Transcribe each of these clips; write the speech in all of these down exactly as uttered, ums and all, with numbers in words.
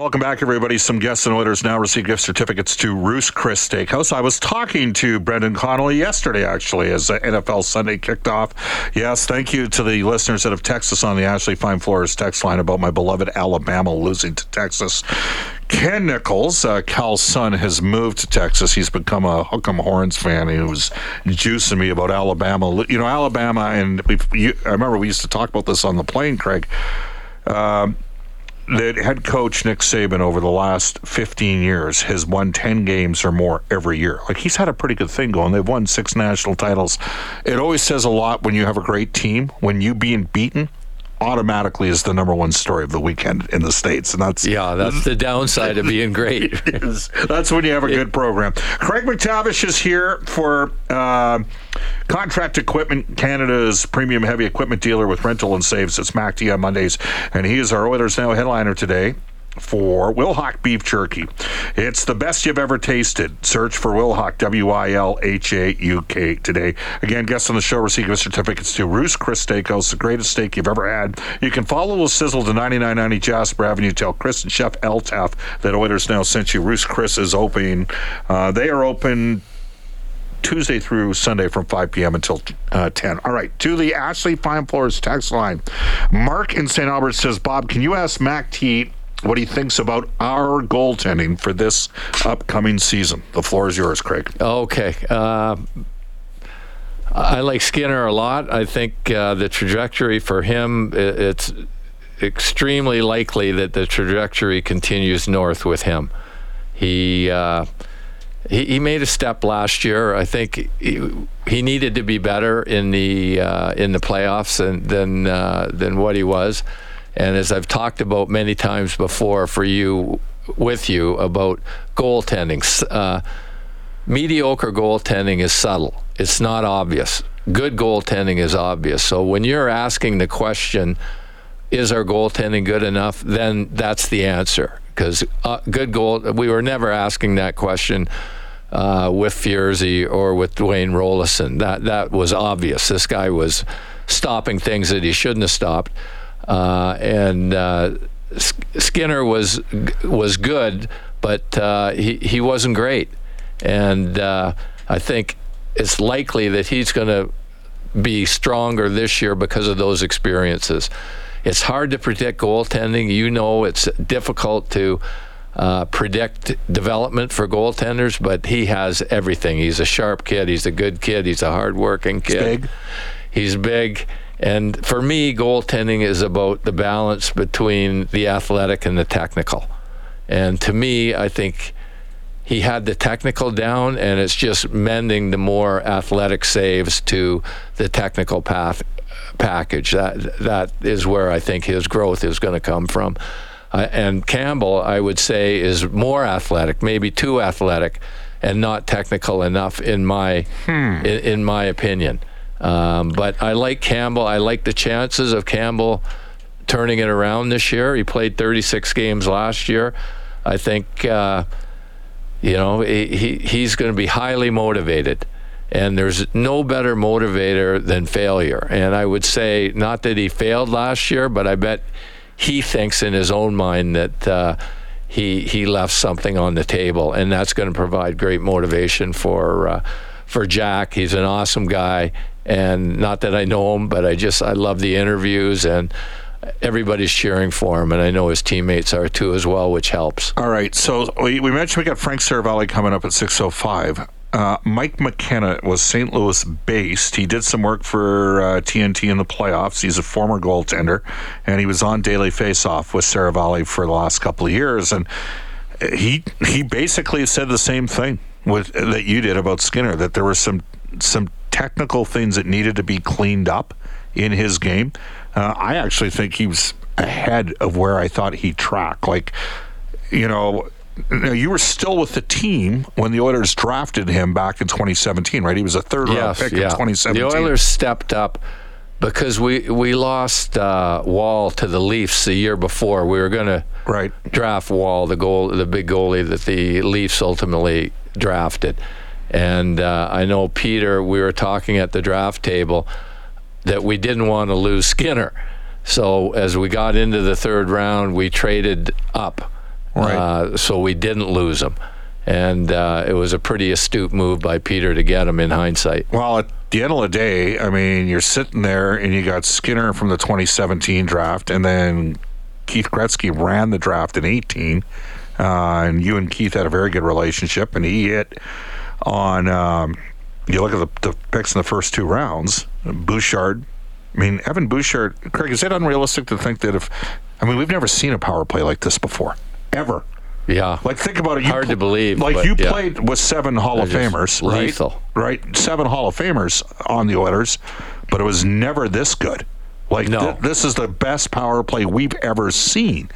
Welcome back, everybody. Some guests and Oilers Now receive gift certificates to Ruth's Chris Steakhouse. I was talking to Brendan Connolly yesterday, actually, as N F L Sunday kicked off. Yes, thank you to the listeners out of Texas on the Ashley Fine Flores text line about my beloved Alabama losing to Texas. Ken Nichols, uh, Cal's son, has moved to Texas. He's become a Hook'em Horns fan. He was juicing me about Alabama. You know, Alabama, and we've, you, I remember we used to talk about this on the plane, Craig. Um... That head coach Nick Saban over the last fifteen years has won ten games or more every year. Like, he's had a pretty good thing going. They've won six national titles. It always says a lot when you have a great team. When you being beaten automatically is the number one story of the weekend in the States. And that's yeah, that's the downside of being great. That's when you have a good program. Craig McTavish is here for uh, Contract Equipment Canada's premium heavy equipment dealer with rental and saves. It's M A C D on Mondays, and he is our Oilers Now headliner today for Wilhock Beef Jerky. It's the best you've ever tasted. Search for Wilhock, W I L H A U K, today. Again, guests on the show receive gift certificates to Ruth's Chris Steakhouse, the greatest steak you've ever had. You can follow the sizzle to ninety-nine ninety Jasper Avenue. Tell Chris and Chef L. Taff that Oilers Now sent you. Ruth's Chris is open. Uh, they are open Tuesday through Sunday from five p.m. until uh, ten. All right, to the Ashley Fine Flores text line. Mark in Saint Albert says, Bob, can you ask Mac T what he thinks about our goaltending for this upcoming season? The floor is yours, Craig. Okay. Uh, I like Skinner a lot. I think uh, the trajectory for him, it's extremely likely that the trajectory continues north with him. He uh, he, he made a step last year. I think he, he needed to be better in the uh, in the playoffs and, than uh, than what he was. And as I've talked about many times before for you, with you, about goaltending, uh, mediocre goaltending is subtle. It's not obvious. Good goaltending is obvious. So when you're asking the question, is our goaltending good enough? Then that's the answer. Because uh, good goal, we were never asking that question uh, with Fierzy or with Dwayne Rollison. That that was obvious. This guy was stopping things that he shouldn't have stopped. Uh, and uh, Skinner was was good, but uh, he he wasn't great, and uh, I think it's likely that he's going to be stronger this year because of those experiences. It's hard to predict goaltending. You know, it's difficult to uh, predict development for goaltenders, but he has everything. He's a sharp kid. He's a good kid. He's a hardworking kid. He's big. He's big. And for me, goaltending is about the balance between the athletic and the technical. And to me, I think he had the technical down, and it's just mending the more athletic saves to the technical path package. That that is where I think his growth is going to come from. Uh, and Campbell, I would say, is more athletic, maybe too athletic, and not technical enough in my hmm. in, in my opinion. Um, but I like Campbell. I like the chances of Campbell turning it around this year. He played thirty-six games last year. I think, uh, you know, he he's going to be highly motivated. And there's no better motivator than failure. And I would say, not that he failed last year, but I bet he thinks in his own mind that uh, he, he left something on the table. And that's going to provide great motivation for uh, for Jack. He's an awesome guy. And not that I know him, but I just, I love the interviews, and everybody's cheering for him. And I know his teammates are too as well, which helps. All right. So we, we mentioned we got Frank Saravalli coming up at six oh five. Uh, Mike McKenna was Saint Louis based. He did some work for uh, T N T in the playoffs. He's a former goaltender, and he was on Daily Faceoff with Saravalli for the last couple of years. And he, he basically said the same thing with that you did about Skinner, that there were some some technical things that needed to be cleaned up in his game. Uh, I actually think he was ahead of where I thought he tracked. Like, you know, you were still with the team when the Oilers drafted him back in twenty seventeen, right? He was a third-round yes, pick yeah. in twenty seventeen. The Oilers stepped up because we, we lost uh, Wall to the Leafs the year before. We were going to right. draft Wall, the goal, the big goalie that the Leafs ultimately drafted. And uh, I know, Peter, we were talking at the draft table that we didn't want to lose Skinner. So as we got into the third round, we traded up. Right. Uh, so we didn't lose him. And uh, it was a pretty astute move by Peter to get him in hindsight. Well, at the end of the day, I mean, you're sitting there and you got Skinner from the twenty seventeen draft, and then Keith Gretzky ran the draft in eighteen. Uh, and you and Keith had a very good relationship, and he hit on, um, you look at the, the picks in the first two rounds, Bouchard. I mean, Evan Bouchard, Craig, is it unrealistic to think that if, I mean, we've never seen a power play like this before. Ever. Yeah. Like, think about it. You Hard pl- to believe. Like, you yeah. played with seven Hall They're of Famers, right? Lethal. Right? Seven Hall of Famers on the Oilers, but it was never this good. Like, no. th- this is the best power play we've ever seen.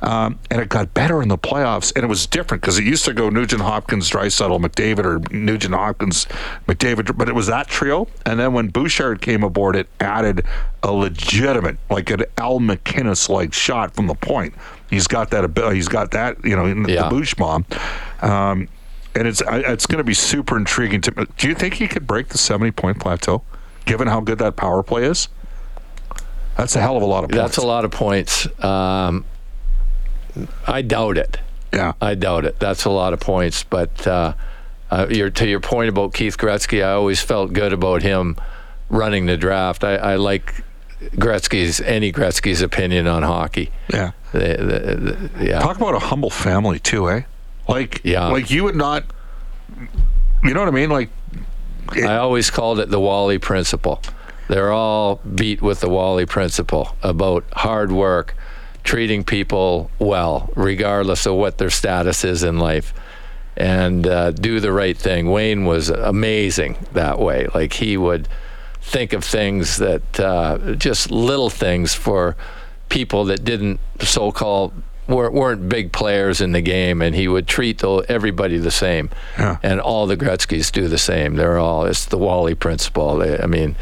Um, and it got better in the playoffs, and it was different because it used to go Nugent Hopkins, Draisaitl, McDavid, or Nugent Hopkins, McDavid, but it was that trio. And then when Bouchard came aboard, it added a legitimate, like an Al MacInnis-like shot from the point. He's got that ability. He's got that, you know, in the, yeah. the Bouch bomb. Um, and it's it's going to be super intriguing. To, do you think he could break the seventy-point plateau, given how good that power play is? That's a hell of a lot of points. That's a lot of points. Um, I doubt it. Yeah, I doubt it. That's a lot of points. But uh, uh, your, to your point about Keith Gretzky, I always felt good about him running the draft. I, I like Gretzky's any Gretzky's opinion on hockey. Yeah. The, the, the, yeah. Talk about a humble family too, eh? Like, yeah. like you would not. You know what I mean? Like, it, I always called it the Wally principle. They're all beat with the Wally principle about hard work, treating people well, regardless of what their status is in life, and uh, do the right thing. Wayne was amazing that way. Like, he would think of things that, uh, just little things for people that didn't so-called, weren't big players in the game, and he would treat everybody the same. Yeah. And all the Gretzkys do the same. They're all, it's the Wally principle. They, I mean...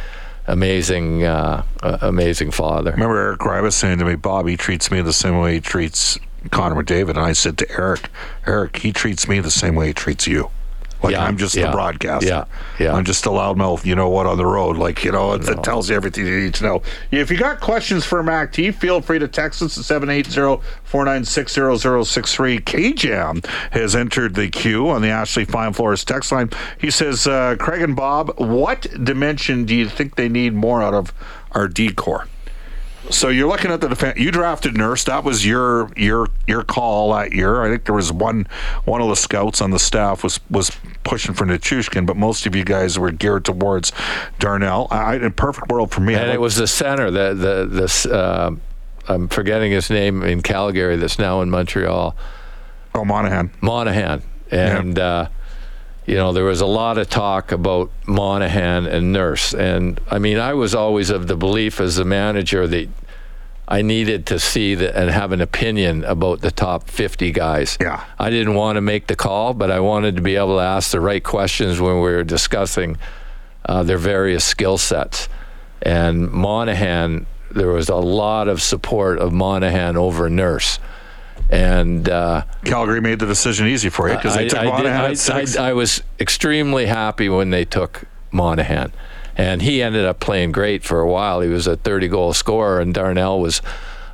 Amazing, uh, amazing father. Remember Eric Ribas saying to me, Bobby treats me the same way he treats Connor McDavid. And I said to Eric, Eric, he treats me the same way he treats you. Like, yeah, I'm just yeah, the broadcaster. Yeah, yeah. I'm just a loudmouth, you know what, on the road. Like, you know, it, no. it tells you everything you need to know. If you got questions for Mac T, feel free to text us at seven eight zero, four nine six, zero zero six three. K-Jam has entered the queue on the Ashley Fine Flores text line. He says, uh, Craig and Bob, what dimension do you think they need more out of our D-Corps? So you're looking at the defense. You drafted Nurse. That was your your your call that year. I think there was one one of the scouts on the staff was was pushing for Nichushkin, but most of you guys were geared towards Darnell. I, in a perfect world for me. And it was the center. The the this uh, I'm forgetting his name in Calgary. That's now in Montreal. Oh, Monahan. Monahan. And yeah. uh, you know, there was a lot of talk about Monahan and Nurse. And, I mean, I was always of the belief as the manager that I needed to see the, and have an opinion about the top fifty guys. Yeah. I didn't want to make the call, but I wanted to be able to ask the right questions when we were discussing uh, their various skill sets. And Monahan, there was a lot of support of Monahan over Nurse. And uh, Calgary made the decision easy for you because they I, took I Monahan did, I, at six. I, I was extremely happy when they took Monahan, and he ended up playing great for a while. He was a thirty-goal scorer, and Darnell was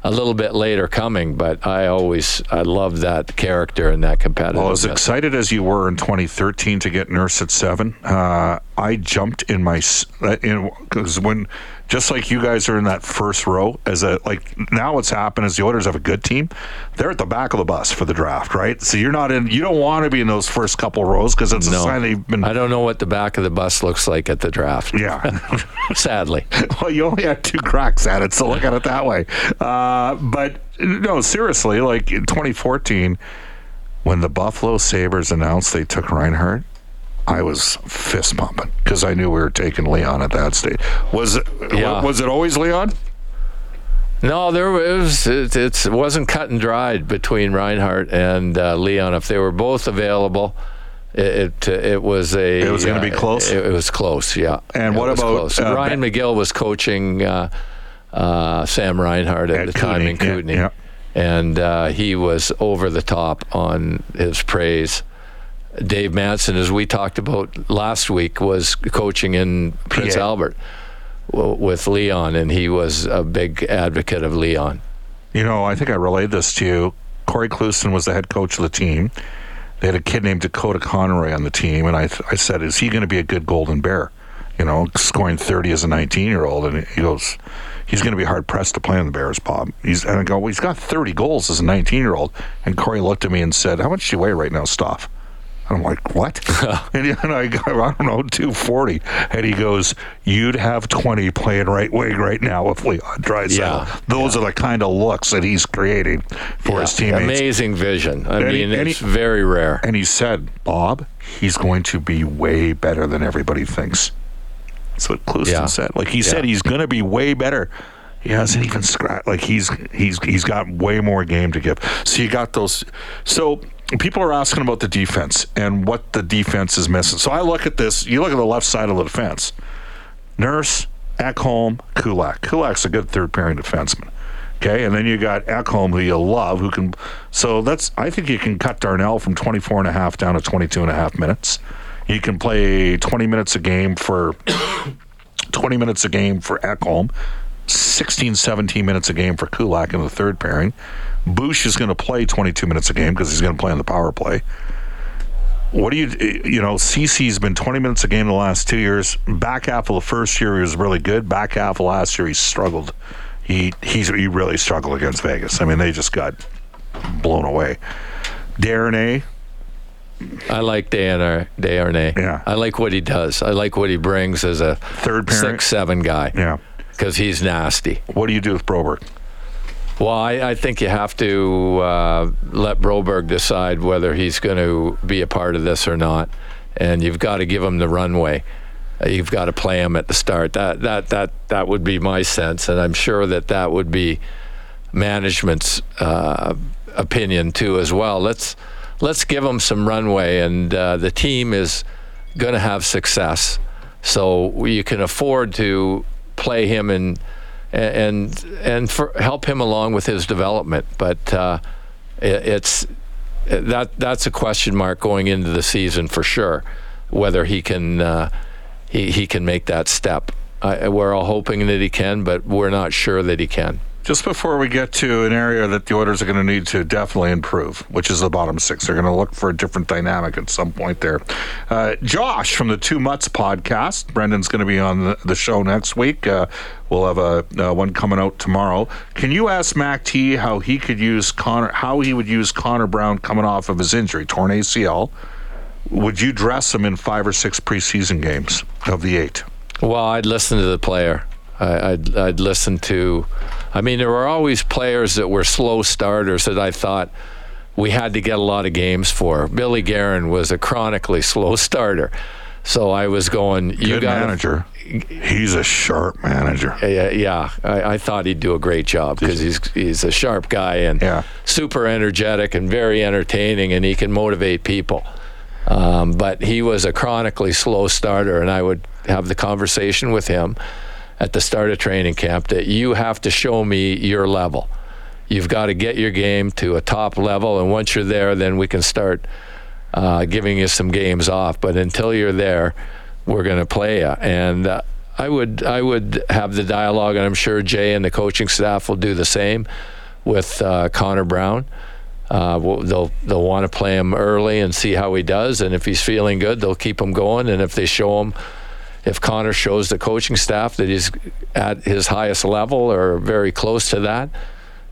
a little bit later coming, but I always I loved that character and that competitiveness. Well, as excited as you were in twenty thirteen to get Nurse at seven, uh, I jumped in my because when just like you guys are in that first row as a like now what's happened is the Oilers have a good team. They're at the back of the bus for the draft, right? So you're not in. You don't want to be in those first couple rows because it's no. a sign they've been. I don't know what the back of the bus looks like at the draft. Yeah, sadly. Well, you only had two cracks at it, so look at it that way. Uh, Uh, but, no, seriously, like in twenty fourteen, when the Buffalo Sabres announced they took Reinhart, I was fist pumping because I knew we were taking Leon at that stage. Was it, yeah. was it always Leon? No, there was it, it's, it wasn't cut and dried between Reinhart and uh, Leon. If they were both available, it it, it was a it was going to uh, be close. It, it was close, yeah. And it what about uh, Ryan ben, McGill was coaching uh, uh, Sam Reinhart at, at the Kootenay, time in Kootenay, yeah, yeah. and uh, he was over the top on his praise. Dave Manson, as we talked about last week, was coaching in Prince yeah. Albert with Leon, and he was a big advocate of Leon. You know, I think I relayed this to you. Corey Clouston was the head coach of the team. They had a kid named Dakota Conroy on the team, and I, I said, is he going to be a good Golden Bear? You know, scoring thirty as a nineteen-year-old, and he goes, he's going to be hard-pressed to play on the Bears, Bob. He's, and I go, well, he's got thirty goals as a nineteen-year-old, and Corey looked at me and said, how much do you weigh right now, Stoff? I'm like, what? and, and I go, I don't know, two forty. And he goes, you'd have twenty playing right wing right now if Leon tries yeah, out. Those yeah. are the kind of looks that he's creating for yeah, his teammates. Amazing vision. I and mean, he, it's he, very rare. And he said, Bob, he's going to be way better than everybody thinks. That's what Clouston yeah. said. Like, he yeah. said he's going to be way better. He hasn't even scratched. Like, he's he's he's got way more game to give. So you got those. So... people are asking about the defense and what the defense is missing. So I look at this. You look at the left side of the defense. Nurse, Ekholm, Kulak. Kulak's a good third-pairing defenseman. Okay, and then you got Ekholm, who you love, who can... So that's. I think you can cut Darnell from twenty-four and a half down to twenty-two and a half minutes. You can play twenty minutes a game for... twenty minutes a game for Ekholm. sixteen, seventeen minutes a game for Kulak in the third pairing. Bouch is going to play twenty-two minutes a game because he's going to play on the power play. What do you, you know, C C's been twenty minutes a game the last two years. Back half of the first year, he was really good. Back half of last year, he struggled. He he's, he really struggled against Vegas. I mean, they just got blown away. Darnay. I like Darnay. Darnay. Yeah. I like what he does. I like what he brings as a third pairing, six seven guy. Yeah. Because he's nasty. What do you do with Broberg? Well, I, I think you have to uh, let Broberg decide whether he's going to be a part of this or not, and you've got to give him the runway. You've got to play him at the start. That that that that would be my sense, and I'm sure that that would be management's uh, opinion too as well. Let's let's give him some runway, and uh, the team is going to have success, so you can afford to play him and and and for, help him along with his development, but uh, it, it's that that's a question mark going into the season for sure, whether he can uh, he he can make that step. I, we're all hoping that he can, but we're not sure that he can. Just before we get to an area that the Oilers are going to need to definitely improve, which is the bottom six, they're going to look for a different dynamic at some point there. Uh, Josh from the Two Mutts podcast, Brendan's going to be on the show next week. Uh, we'll have a uh, one coming out tomorrow. Can you ask Mac T how he could use Connor, how he would use Connor Brown coming off of his injury, torn A C L? Would you dress him in five or six preseason games of the eight? Well, I'd listen to the player. I, I'd I'd listen to. I mean, there were always players that were slow starters that I thought we had to get a lot of games for. Billy Guerin was a chronically slow starter. So I was going, you got a manager. He's a sharp manager. Yeah, yeah. I, I thought he'd do a great job because he's he's a sharp guy and yeah. super energetic and very entertaining, and he can motivate people. Um, but he was a chronically slow starter, and I would have the conversation with him at the start of training camp that you have to show me your level. You've got to get your game to a top level, and once you're there, then we can start uh, giving you some games off. But until you're there, we're going to play you. And uh, I would I would have the dialogue, and I'm sure Jay and the coaching staff will do the same with uh, Connor Brown. Uh, they'll they'll want to play him early and see how he does, and if he's feeling good, they'll keep him going, and if they show him If Connor shows the coaching staff that he's at his highest level or very close to that,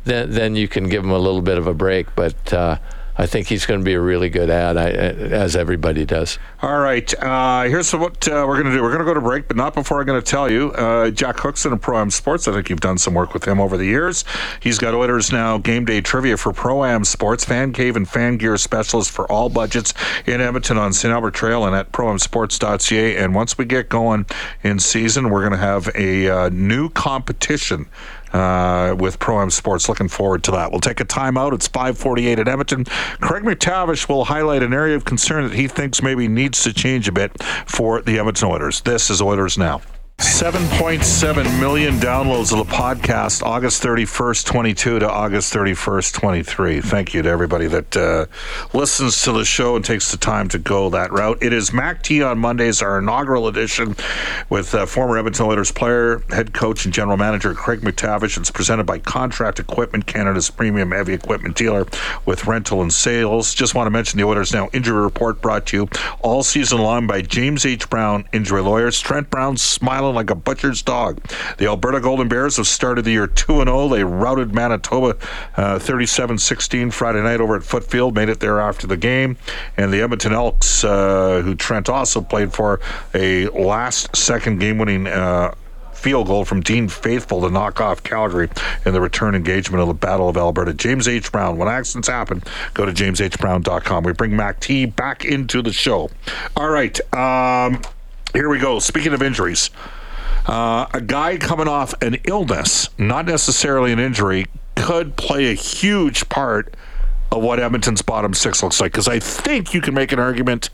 then then you can give him a little bit of a break. But uh, I think he's going to be a really good ad, I, as everybody does. All right. Uh, here's what uh, we're going to do. We're going to go to break, but not before I'm going to tell you. Uh, Jack Cookson of Pro-Am Sports, I think you've done some work with him over the years. He's got Oilers Now game day trivia for Pro-Am Sports, Fan Cave and Fan Gear specialist for all budgets in Edmonton on Saint Albert Trail and at pro am sports dot c a. And once we get going in season, we're going to have a uh, new competition Uh, with Pro-Am Sports. Looking forward to that. We'll take a timeout. It's five forty-eight at Edmonton. Craig McTavish will highlight an area of concern that he thinks maybe needs to change a bit for the Edmonton Oilers. This is Oilers Now. seven point seven million downloads of the podcast August thirty-first, twenty-two to August thirty-first, twenty-three. Thank you to everybody that uh, listens to the show and takes the time to go that route. It is Mac T on Mondays, our inaugural edition with uh, former Edmonton Oilers player, head coach, and general manager Craig McTavish. It's presented by Contract Equipment Canada's premium heavy equipment dealer with rental and sales. Just want to mention the Oilers Now injury report brought to you all season long by James H. Brown Injury Lawyers. Trent Brown smiling like a butcher's dog. The Alberta Golden Bears have started the year two and oh. They routed Manitoba uh, thirty-seven sixteen Friday night over at Footfield, made it there after the game. And the Edmonton Elks, uh, who Trent also played for, a last-second game-winning uh, field goal from Dean Faithful to knock off Calgary in the return engagement of the Battle of Alberta. James H. Brown. When accidents happen, go to james h brown dot com. We bring Mac T back into the show. All right. Um, here we go. Speaking of injuries, Uh, a guy coming off an illness, not necessarily an injury, could play a huge part of what Edmonton's bottom six looks like. Because I think you can make an argument,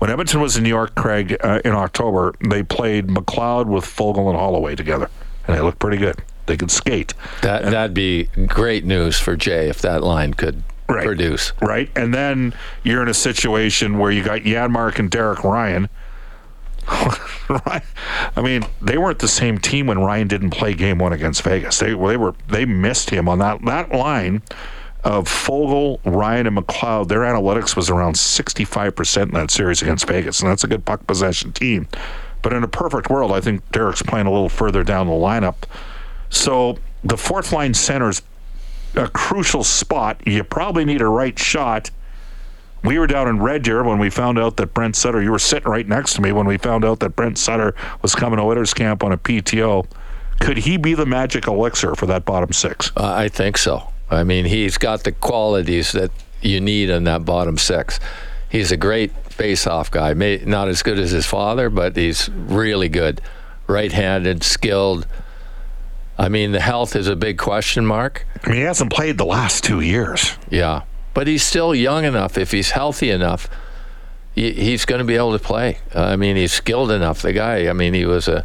when Edmonton was in New York, Craig, uh, in October, they played McLeod with Fogle and Holloway together, and they looked pretty good. They could skate. That, and, that'd be great news for Jay if that line could right, produce. Right, and then you're in a situation where you got Janmark and Derek Ryan. I mean, they weren't the same team when Ryan didn't play game one against Vegas. They they were they missed him on that that line of Fogle, Ryan, and McLeod. Their analytics was around sixty-five percent in that series against Vegas, and that's a good puck possession team. But in a perfect world, I think Derek's playing a little further down the lineup. So the fourth line center's a crucial spot. You probably need a right shot. We were down in Red Deer when we found out that Brent Sutter, you were sitting right next to me when we found out that Brent Sutter was coming to Oilers camp on a P T O. Could he be the magic elixir for that bottom six? Uh, I think so. I mean, he's got the qualities that you need in that bottom six. He's a great face-off guy. May, not as good as his father, but he's really good. Right-handed, skilled. I mean, the health is a big question mark. I mean, he hasn't played the last two years. Yeah. But he's still young enough. If he's healthy enough, he's going to be able to play. I mean, he's skilled enough. The guy, I mean, he was a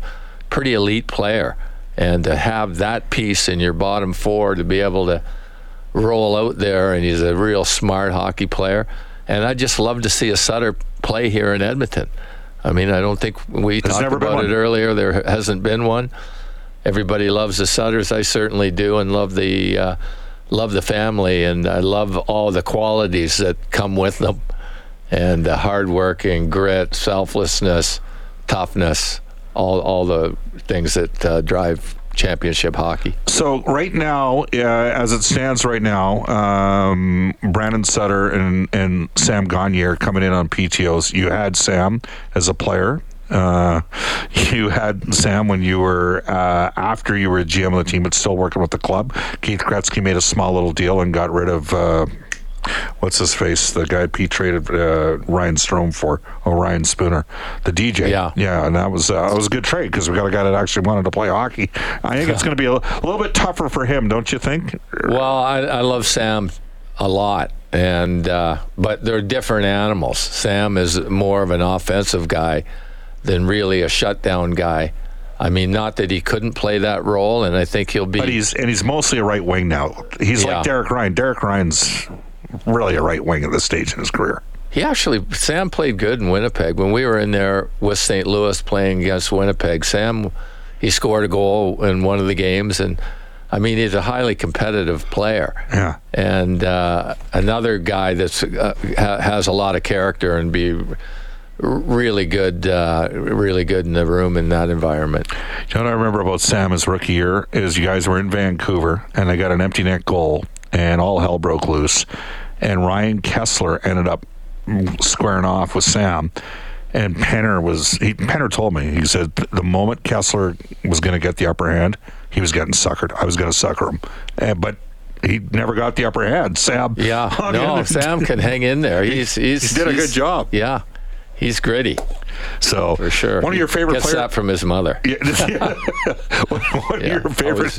pretty elite player. And to have that piece in your bottom four to be able to roll out there, and he's a real smart hockey player. And I just love to see a Sutter play here in Edmonton. I mean, I don't think we There's talked about it earlier. There hasn't been one. Everybody loves the Sutters. I certainly do, and love the... Uh, love the family, and I love all the qualities that come with them, and the hard work and grit, selflessness, toughness, all all the things that uh, drive championship hockey. So right now, uh, as it stands right now, um, Brandon Sutter and, and Sam Gagner are coming in on P T Os. You had Sam as a player. Uh, you had Sam when you were uh, after you were a G M of the team, but still working with the club. Keith Gretzky made a small little deal and got rid of uh, what's his face, the guy Pete traded uh, Ryan Strome for, or Ryan Spooner, the D J. Yeah, yeah, and that was uh, it was a good trade because we got a guy that actually wanted to play hockey. I think it's going to be a, a little bit tougher for him, don't you think? Well, I, I love Sam a lot, and uh, but they're different animals. Sam is more of an offensive guy than really a shutdown guy. I mean, not that he couldn't play that role, and I think he'll be... But he's and he's mostly a right wing now. He's yeah. like Derek Ryan. Derek Ryan's really a right wing at this stage in his career. He actually... Sam played good in Winnipeg. When we were in there with Saint Louis playing against Winnipeg, Sam, he scored a goal in one of the games, and, I mean, he's a highly competitive player. Yeah. And uh, another guy that's uh, ha- has a lot of character and be... really good uh, really good in the room in that environment. You know what I remember about Sam his rookie year is you guys were in Vancouver and they got an empty net goal and all hell broke loose and Ryan Kesler ended up squaring off with Sam. And Penner was, he, Penner told me, he said, the moment Kesler was going to get the upper hand, he was getting suckered. I was going to sucker him. And, but he never got the upper hand. Sam. Yeah, no, Sam can hang in there. He's, he's, he did a good job. Yeah, he's gritty. So, for sure. One of your favorite players. Gets player, that from his mother. Yeah, yeah. one, one, yeah, of your favorite,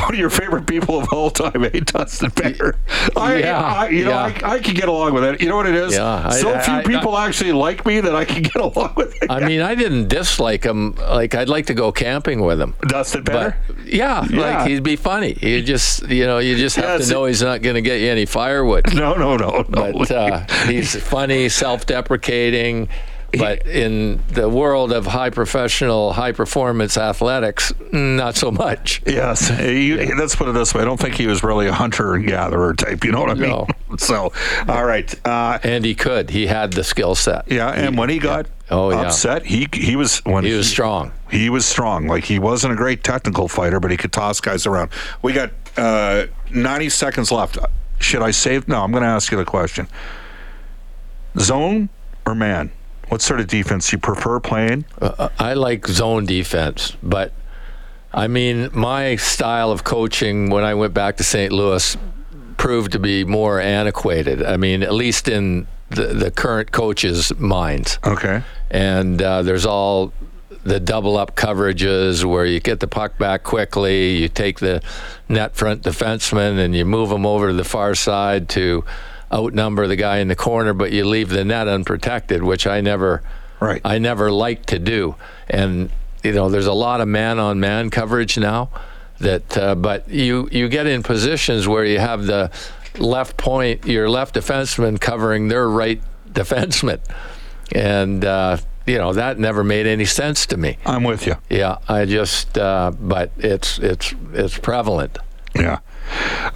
one of your favorite people of all time, eh, Dustin Penner. I, yeah, I, you know, yeah. I, I can get along with it. You know what it is? Yeah, so I, few I, people I, actually like me that I can get along with it. I mean, I didn't dislike him. Like, I'd like to go camping with him. Dustin Penner? Yeah, yeah, like, he'd be funny. You just, you know, you just have yeah, to see, know he's not going to get you any firewood. No, no, no. no. But uh, he's funny, self-deprecating. But in the world of high professional, high performance athletics, not so much. Yes. You, yeah. Let's put it this way. I don't think he was really a hunter and gatherer type. You know what I no. mean? So, all right. Uh, and he could. He had the skill set. Yeah. And he, when he got yeah. oh, upset, yeah. he he was when he was he, strong. He was strong. Like, he wasn't a great technical fighter, but he could toss guys around. We got uh, ninety seconds left. Should I save? No, I'm going to ask you the question. Zone or man? What sort of defense do you prefer playing? Uh, I like zone defense, but I mean, my style of coaching when I went back to Saint Louis proved to be more antiquated. I mean, at least in the, the current coaches' minds. Okay. And uh, there's all the double-up coverages where you get the puck back quickly, you take the net front defenseman and you move him over to the far side to outnumber the guy in the corner, but you leave the net unprotected, which I never right. I never like to do. And, you know, there's a lot of man-on-man coverage now. That, uh, but you, you get in positions where you have the left point, your left defenseman covering their right defenseman. And, uh, you know, that never made any sense to me. I'm with you. Yeah, I just, uh, but it's it's it's prevalent. Yeah.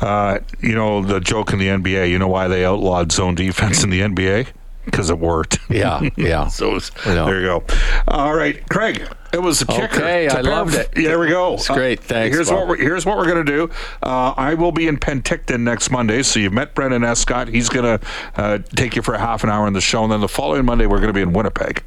Uh, you know, the joke in the N B A, you know why they outlawed zone defense in the N B A? Because it worked. Yeah, yeah. So was, you know. There you go. All right, Craig, it was a kicker. Okay, I loved it. Yeah, there we go. It's great, thanks. Uh, here's, what we're, here's what we're going to do. Uh, I will be in Penticton next Monday, so you've met Brendan Escott. He's going to uh, take you for a half an hour in the show, and then the following Monday we're going to be in Winnipeg.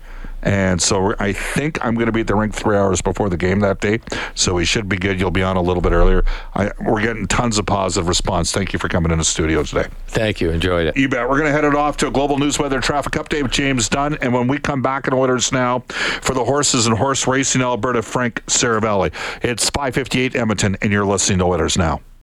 And so we're, I think I'm going to be at the rink three hours before the game that day, so we should be good. You'll be on a little bit earlier. I, we're getting tons of positive response. Thank you for coming in the studio today. Thank you. Enjoyed it. You bet. We're going to head it off to a global news weather traffic update with James Dunn. And when we come back in Oilers Now for the horses and horse racing Alberta, Frank Saravalli. It's five fifty-eight Edmonton, and you're listening to Oilers Now.